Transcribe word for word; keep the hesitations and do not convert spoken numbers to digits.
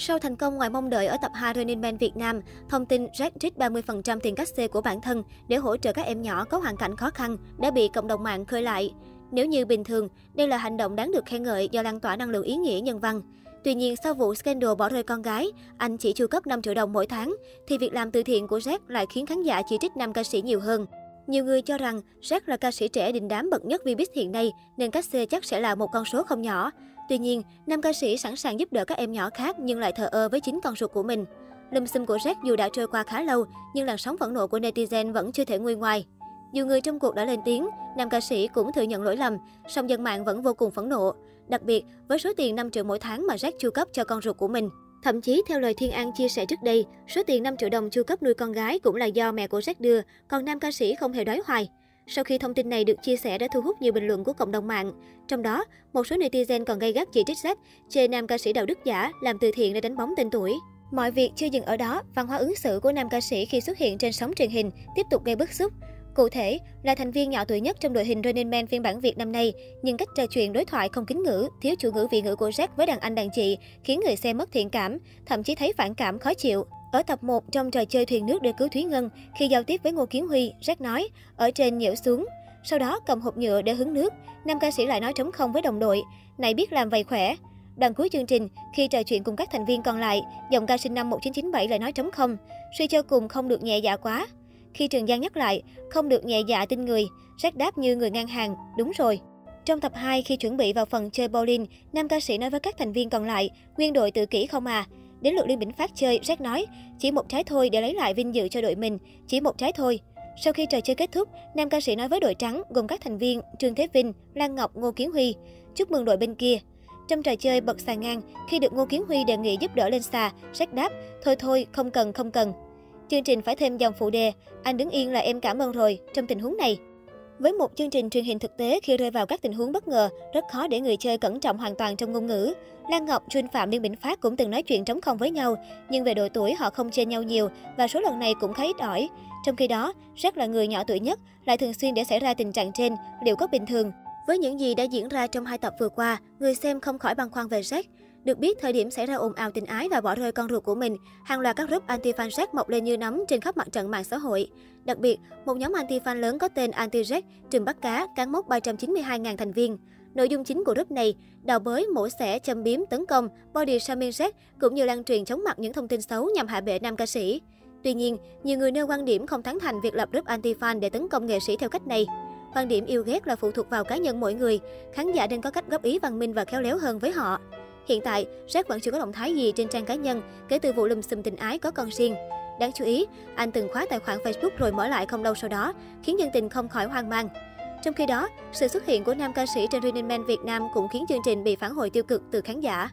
Sau thành công ngoài mong đợi ở tập hai Running Man Việt Nam, thông tin Jack trích ba mươi phần trăm tiền cát xê của bản thân để hỗ trợ các em nhỏ có hoàn cảnh khó khăn đã bị cộng đồng mạng khơi lại. Nếu như bình thường, đây là hành động đáng được khen ngợi do lan tỏa năng lượng ý nghĩa nhân văn. Tuy nhiên, sau vụ scandal bỏ rơi con gái, anh chỉ chu cấp năm triệu đồng mỗi tháng, thì việc làm từ thiện của Jack lại khiến khán giả chỉ trích nam ca sĩ nhiều hơn. Nhiều người cho rằng Jack là ca sĩ trẻ đình đám bậc nhất V-biz hiện nay, nên cát xê chắc sẽ là một con số không nhỏ. Tuy nhiên, nam ca sĩ sẵn sàng giúp đỡ các em nhỏ khác nhưng lại thờ ơ với chính con ruột của mình. Lùm xùm của Jack dù đã trôi qua khá lâu, nhưng làn sóng phẫn nộ của netizen vẫn chưa thể nguôi ngoai. Nhiều người trong cuộc đã lên tiếng, nam ca sĩ cũng thừa nhận lỗi lầm, song dân mạng vẫn vô cùng phẫn nộ. Đặc biệt, với số tiền năm triệu mỗi tháng mà Jack chu cấp cho con ruột của mình. Thậm chí, theo lời Thiên An chia sẻ trước đây, số tiền năm triệu đồng chu cấp nuôi con gái cũng là do mẹ của Jack đưa, còn nam ca sĩ không hề đói hoài. Sau khi thông tin này được chia sẻ đã thu hút nhiều bình luận của cộng đồng mạng. Trong đó, một số netizen còn gay gắt chỉ trích Jack, chê nam ca sĩ đạo đức giả, làm từ thiện để đánh bóng tên tuổi. Mọi việc chưa dừng ở đó, văn hóa ứng xử của nam ca sĩ khi xuất hiện trên sóng truyền hình tiếp tục gây bức xúc. Cụ thể, là thành viên nhỏ tuổi nhất trong đội hình Running Man phiên bản Việt năm nay, nhưng cách trò chuyện đối thoại không kính ngữ, thiếu chủ ngữ vị ngữ của Jack với đàn anh đàn chị khiến người xem mất thiện cảm, thậm chí thấy phản cảm khó chịu. Ở tập một trong trò chơi thuyền nước để cứu Thúy Ngân, khi giao tiếp với Ngô Kiến Huy, Jack nói, ở trên nhiễu xuống, sau đó cầm hộp nhựa để hứng nước, nam ca sĩ lại nói trống không với đồng đội, này biết làm vậy khỏe. Đoạn cuối chương trình, khi trò chuyện cùng các thành viên còn lại, giọng ca sinh năm một nghìn chín trăm chín mươi bảy lại nói trống không, suy cho cùng không được nhẹ dạ quá. Khi Trường Giang nhắc lại, không được nhẹ dạ tin người, Jack đáp như người ngang hàng, đúng rồi. Trong tập hai, khi chuẩn bị vào phần chơi bowling, nam ca sĩ nói với các thành viên còn lại, nguyên đội tự kỷ không à. Đến lượt Liên Bình Phát chơi, Jack nói, chỉ một trái thôi để lấy lại vinh dự cho đội mình, chỉ một trái thôi. Sau khi trò chơi kết thúc, nam ca sĩ nói với đội trắng, gồm các thành viên Trương Thế Vinh, Lan Ngọc, Ngô Kiến Huy, chúc mừng đội bên kia. Trong trò chơi bật xà ngang, khi được Ngô Kiến Huy đề nghị giúp đỡ lên xà, Jack đáp, thôi thôi, không cần, không cần. Chương trình phải thêm dòng phụ đề, anh đứng yên là em cảm ơn rồi, trong tình huống này. Với một chương trình truyền hình thực tế, khi rơi vào các tình huống bất ngờ, rất khó để người chơi cẩn trọng hoàn toàn trong ngôn ngữ. Lan Ngọc, Jun Phạm, Liên Bình Phát cũng từng nói chuyện trống không với nhau, nhưng về độ tuổi họ không chê nhau nhiều và số lần này cũng khá ít ỏi. Trong khi đó, Jack là người nhỏ tuổi nhất, lại thường xuyên để xảy ra tình trạng trên, liệu có bình thường? Với những gì đã diễn ra trong hai tập vừa qua, người xem không khỏi băn khoăn về Jack. Được biết, thời điểm xảy ra ồn ào tình ái và bỏ rơi con ruột của mình, hàng loạt các group anti-fan Jack mọc lên như nấm trên khắp mặt trận mạng xã hội. Đặc biệt, một nhóm anti-fan lớn có tên anti-Jack, trùm bắt cá, cán mốc ba trăm chín mươi hai nghìn thành viên. Nội dung chính của group này, đào bới, mổ xẻ, châm biếm, tấn công, body shaming Jack, cũng như lan truyền chống mặt những thông tin xấu nhằm hạ bệ nam ca sĩ. Tuy nhiên, nhiều người nêu quan điểm không tán thành việc lập group anti-fan để tấn công nghệ sĩ theo cách này. Quan điểm yêu ghét là phụ thuộc vào cá nhân mỗi người, khán giả nên có cách góp ý văn minh và khéo léo hơn với họ. Hiện tại, Jack vẫn chưa có động thái gì trên trang cá nhân kể từ vụ lùm xùm tình ái có con riêng. Đáng chú ý, anh từng khóa tài khoản Facebook rồi mở lại không lâu sau đó, khiến dân tình không khỏi hoang mang. Trong khi đó, sự xuất hiện của nam ca sĩ trên Running Man Việt Nam cũng khiến chương trình bị phản hồi tiêu cực từ khán giả.